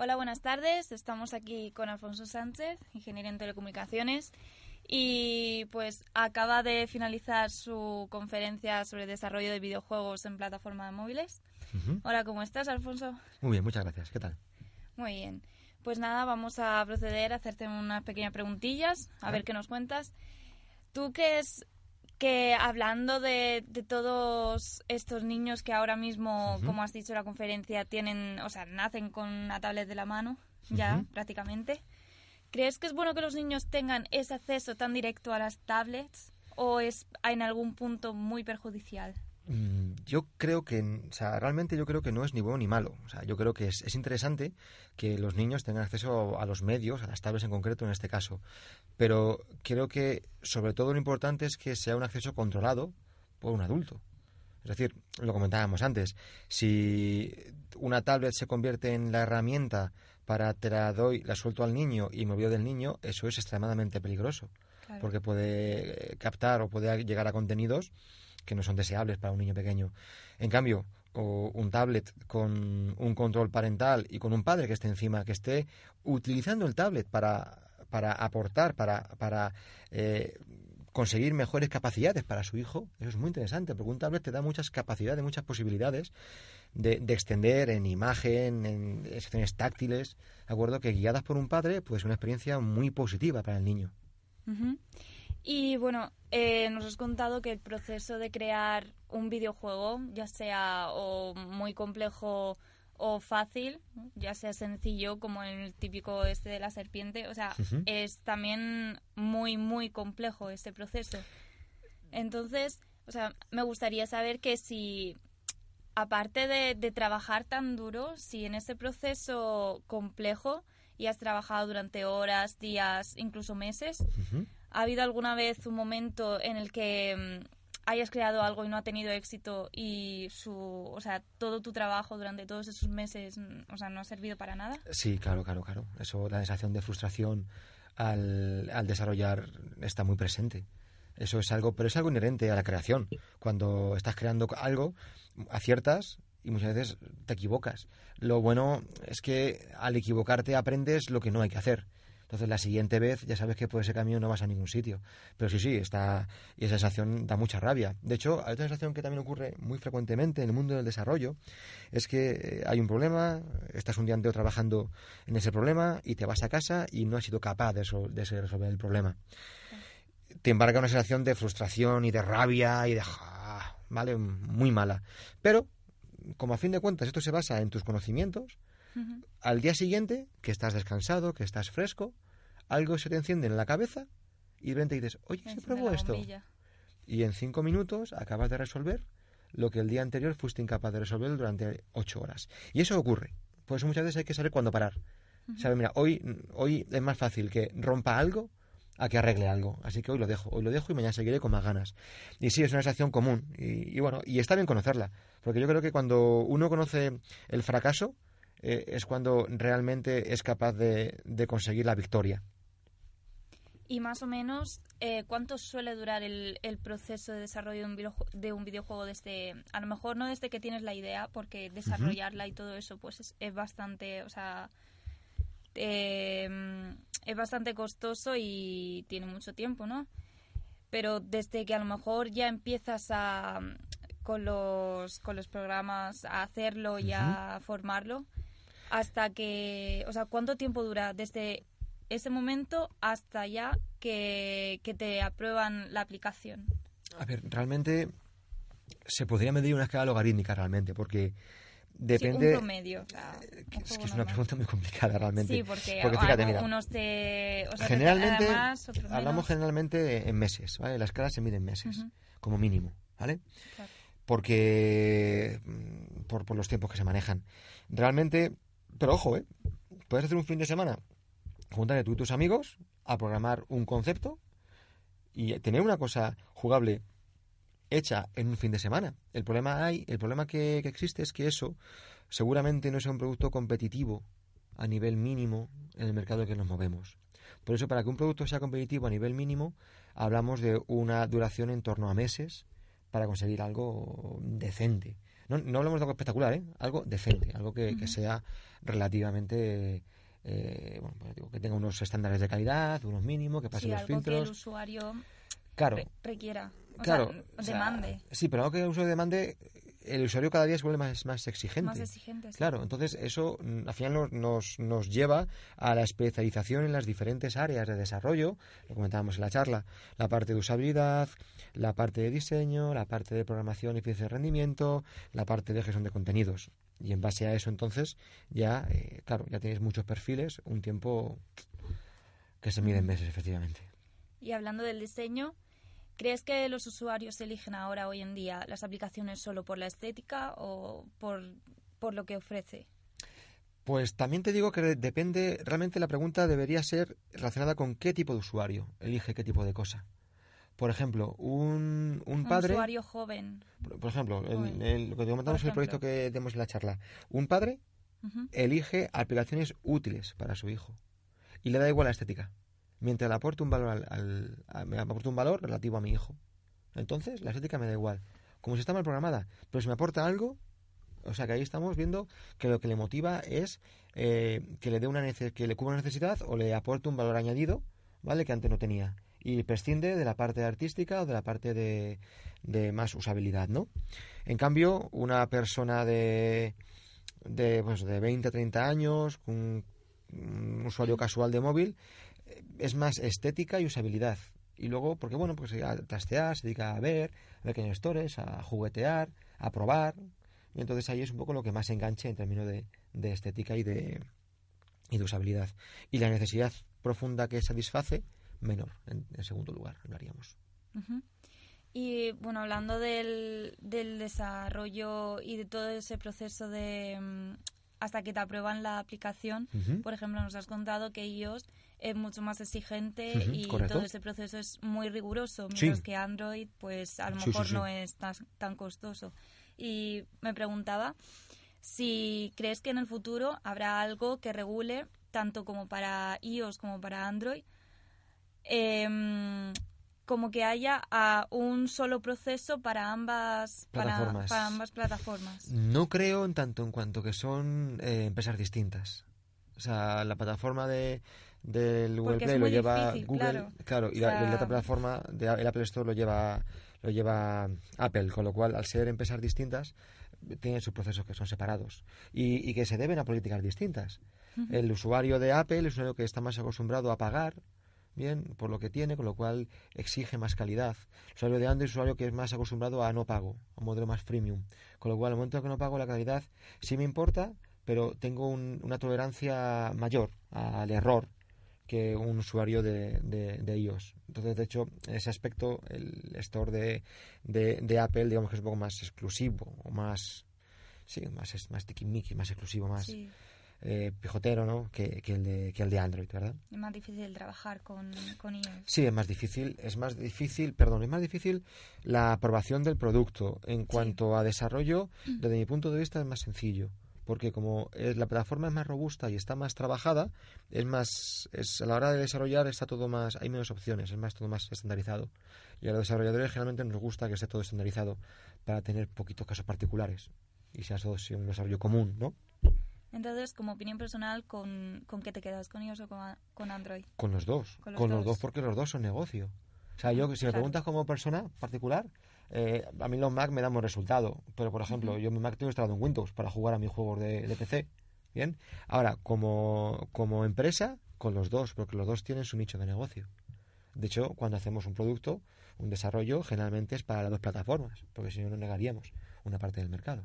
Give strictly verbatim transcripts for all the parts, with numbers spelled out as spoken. Hola, buenas tardes. Estamos aquí con Alfonso Sánchez, ingeniero en telecomunicaciones, y pues acaba de finalizar su conferencia sobre desarrollo de videojuegos en plataforma de móviles. Uh-huh. Hola, ¿cómo estás, Alfonso? Muy bien, muchas gracias. ¿Qué tal? Muy bien. Pues nada, vamos a proceder a hacerte unas pequeñas preguntillas, a ah. ver qué nos cuentas. ¿Tú crees que hablando de, de todos estos niños que ahora mismo, uh-huh. como has dicho en la conferencia, tienen, o sea, nacen con una tablet de la mano, ya uh-huh. prácticamente, ¿crees que es bueno que los niños tengan ese acceso tan directo a las tablets o es en algún punto muy perjudicial? Yo creo que, o sea, realmente yo creo que no es ni bueno ni malo. O sea, yo creo que es, es interesante que los niños tengan acceso a los medios, a las tablets en concreto en este caso. Pero creo que, sobre todo, lo importante es que sea un acceso controlado por un adulto. Es decir, lo comentábamos antes, si una tablet se convierte en la herramienta para te la doy, la suelto al niño y me olvido del niño, eso es extremadamente peligroso. Claro. Porque puede captar o puede llegar a contenidos que no son deseables para un niño pequeño. En cambio, o un tablet con un control parental y con un padre que esté encima, que esté utilizando el tablet para, para aportar, para, para eh, conseguir mejores capacidades para su hijo, eso es muy interesante, porque un tablet te da muchas capacidades, muchas posibilidades de, de extender en imagen, en secciones táctiles, ¿de acuerdo? Que guiadas por un padre, pues es una experiencia muy positiva para el niño. Uh-huh. Y bueno, eh, nos has contado que el proceso de crear un videojuego, ya sea o muy complejo o fácil, ya sea sencillo como el típico este de la serpiente, o sea, uh-huh. es también muy, muy complejo este proceso. Entonces, o sea, me gustaría saber que si, aparte de, de trabajar tan duro, si en este proceso complejo y has trabajado durante horas, días, incluso meses... Uh-huh. ¿Ha habido alguna vez un momento en el que hayas creado algo y no ha tenido éxito y su, o sea, todo tu trabajo durante todos esos meses, o sea, no ha servido para nada? Sí, claro, claro, claro. Eso, la sensación de frustración al, al desarrollar está muy presente. Eso es algo, pero es algo inherente a la creación. Cuando estás creando algo, aciertas y muchas veces te equivocas. Lo bueno es que al equivocarte aprendes lo que no hay que hacer. Entonces, la siguiente vez ya sabes que por ese camino no vas a ningún sitio. Pero sí, sí, está, y esa sensación da mucha rabia. De hecho, hay otra sensación que también ocurre muy frecuentemente en el mundo del desarrollo, es que hay un problema, estás un día entero trabajando en ese problema y te vas a casa y no has sido capaz de, so- de resolver el problema. Sí. Te embarca una sensación de frustración y de rabia y de... ¿vale? Muy mala. Pero, como a fin de cuentas esto se basa en tus conocimientos, uh-huh. al día siguiente, que estás descansado, que estás fresco, algo se te enciende en la cabeza y de repente dices, oye, se probó esto. Y en cinco minutos acabas de resolver lo que el día anterior fuiste incapaz de resolver durante ocho horas. Y eso ocurre. Por eso muchas veces hay que saber cuándo parar. Uh-huh. Sabes, mira, hoy, hoy es más fácil que rompa algo a que arregle algo. Así que hoy lo dejo, hoy lo dejo y mañana seguiré con más ganas. Y sí, es una sensación común. Y, y bueno, y está bien conocerla. Porque yo creo que cuando uno conoce el fracaso, Eh, es cuando realmente es capaz de, de conseguir la victoria. Y más o menos, eh, ¿cuánto suele durar el, el proceso de desarrollo de un, video, de un videojuego desde, a lo mejor no desde que tienes la idea, porque desarrollarla uh-huh. y todo eso pues es, es bastante, o sea, eh, es bastante costoso y tiene mucho tiempo, ¿no? Pero desde que a lo mejor ya empiezas a con los con los programas a hacerlo y uh-huh. a formarlo, hasta que, o sea, ¿cuánto tiempo dura desde ese momento hasta ya que, que te aprueban la aplicación? A ver, realmente se podría medir una escala logarítmica realmente, porque depende... Sí, un promedio. O sea, un es que es una pregunta muy complicada realmente. Sí, porque, porque fíjate, mira, unos te... O sea, generalmente, te más, otros hablamos menos. Generalmente en meses, ¿vale? La escala se mide en meses, uh-huh. como mínimo, ¿vale? Claro. Porque... Por, por los tiempos que se manejan. Realmente... Pero ojo, ¿eh? Puedes hacer un fin de semana, juntarte tú y tus amigos a programar un concepto y tener una cosa jugable hecha en un fin de semana. El problema hay, el problema que, que existe es que eso seguramente no sea un producto competitivo a nivel mínimo en el mercado en que nos movemos. Por eso, para que un producto sea competitivo a nivel mínimo, hablamos de una duración en torno a meses para conseguir algo decente. No, no hablamos de algo espectacular, ¿eh? Algo decente, algo que, uh-huh. que sea relativamente... Eh, bueno, pues digo, que tenga unos estándares de calidad, unos mínimos, que pase sí, los filtros. Sí, algo que el usuario claro, re- requiera, o claro, sea, o sea, demande. Sí, pero algo que el usuario demande, el usuario cada día se vuelve más, más exigente. Más exigente, sí. Claro, entonces eso al final nos, nos lleva a la especialización en las diferentes áreas de desarrollo, lo comentábamos en la charla, la parte de usabilidad, la parte de diseño, la parte de programación y eficiencia de rendimiento, la parte de gestión de contenidos. Y en base a eso, entonces, ya, eh, claro, ya tienes muchos perfiles, un tiempo que se mide en meses, efectivamente. Y hablando del diseño, ¿crees que los usuarios eligen ahora, hoy en día, las aplicaciones solo por la estética o por, por lo que ofrece? Pues también te digo que depende, realmente la pregunta debería ser relacionada con qué tipo de usuario elige qué tipo de cosa. Por ejemplo, un, un padre... Un usuario joven. Por, por ejemplo, joven. El, el, lo que te comentamos en el proyecto que tenemos en la charla. Un padre uh-huh. elige aplicaciones útiles para su hijo y le da igual la estética, mientras le aporte un valor, al, al, a, me aporte un valor relativo a mi hijo. Entonces, la estética me da igual. Como si está mal programada, pero si me aporta algo... O sea, que ahí estamos viendo que lo que le motiva es eh, que le dé una nece- que le cubra una necesidad o le aporte un valor añadido, ¿vale?, que antes no tenía. Y prescinde de la parte artística o de la parte de, de más usabilidad, ¿no? En cambio, una persona de, de, pues de veinte a treinta años, un, un usuario casual de móvil, es más estética y usabilidad. Y luego, porque bueno, pues a trastear, se dedica a ver, a pequeños stores, a juguetear, a probar. Y entonces ahí es un poco lo que más enganche en términos de, de estética y de, y de usabilidad. Y la necesidad profunda que satisface, menor, en, en segundo lugar, hablaríamos. Uh-huh. Y, bueno, hablando del, del desarrollo y de todo ese proceso de hasta que te aprueban la aplicación, uh-huh. por ejemplo, nos has contado que iOS es mucho más exigente uh-huh. y correcto. Todo ese proceso es muy riguroso, mientras sí. que Android, pues, a lo sí, mejor sí, sí. no es tan, tan costoso. Y me preguntaba si crees que en el futuro habrá algo que regule, tanto como para iOS como para Android, Eh, como que haya a un solo proceso para ambas plataformas. Para, para ambas plataformas. No creo en tanto en cuanto que son eh, empresas distintas. O sea, la plataforma de del Google Play lo lleva difícil, Google, claro, claro y, o sea, la, y la otra plataforma de el Apple Store lo lleva lo lleva Apple, con lo cual al ser empresas distintas tienen sus procesos que son separados y, y que se deben a políticas distintas. Uh-huh. El usuario de Apple es el usuario que está más acostumbrado a pagar bien por lo que tiene, con lo cual exige más calidad. El usuario de Android es un usuario que es más acostumbrado a no pago, a un modelo más freemium, con lo cual al momento que no pago la calidad sí me importa, pero tengo un, una tolerancia mayor al error que un usuario de, de, de iOS. Entonces, de hecho, en ese aspecto el store de, de, de Apple, digamos que es un poco más exclusivo, o más, sí, más, más tiquimiqui, más exclusivo, más... Sí. Eh, pijotero, ¿no? Que, que el de que el de Android, ¿verdad? Es más difícil trabajar con con iOS. Sí, es más difícil, es más difícil, perdón, es más difícil la aprobación del producto. En cuanto sí. a desarrollo, desde mi punto de vista es más sencillo, porque como es, la plataforma es más robusta y está más trabajada, es más es a la hora de desarrollar está todo más, hay menos opciones, es más todo más estandarizado. Y a los desarrolladores generalmente nos gusta que esté todo estandarizado para tener poquitos casos particulares y sea todo un desarrollo común, ¿no? Entonces, como opinión personal, ¿con, con qué te quedas? ¿Con iOS o con, con Android? Con los dos. Con los, con dos. los dos, porque los dos son negocio. O sea, yo, si claro. me preguntas como persona particular, eh, a mí los Mac me dan buen resultado. Pero, por ejemplo, uh-huh. yo mi Mac tengo instalado en Windows para jugar a mis juegos de, de P C. Bien. Ahora, como, como empresa, con los dos, porque los dos tienen su nicho de negocio. De hecho, cuando hacemos un producto, un desarrollo, generalmente es para las dos plataformas, porque si no, nos negaríamos una parte del mercado.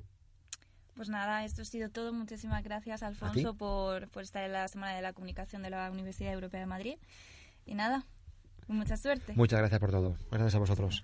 Pues nada, esto ha sido todo. Muchísimas gracias, Alfonso, por, por estar en la Semana de la Comunicación de la Universidad Europea de Madrid. Y nada, mucha suerte. Muchas gracias por todo. Gracias a vosotros.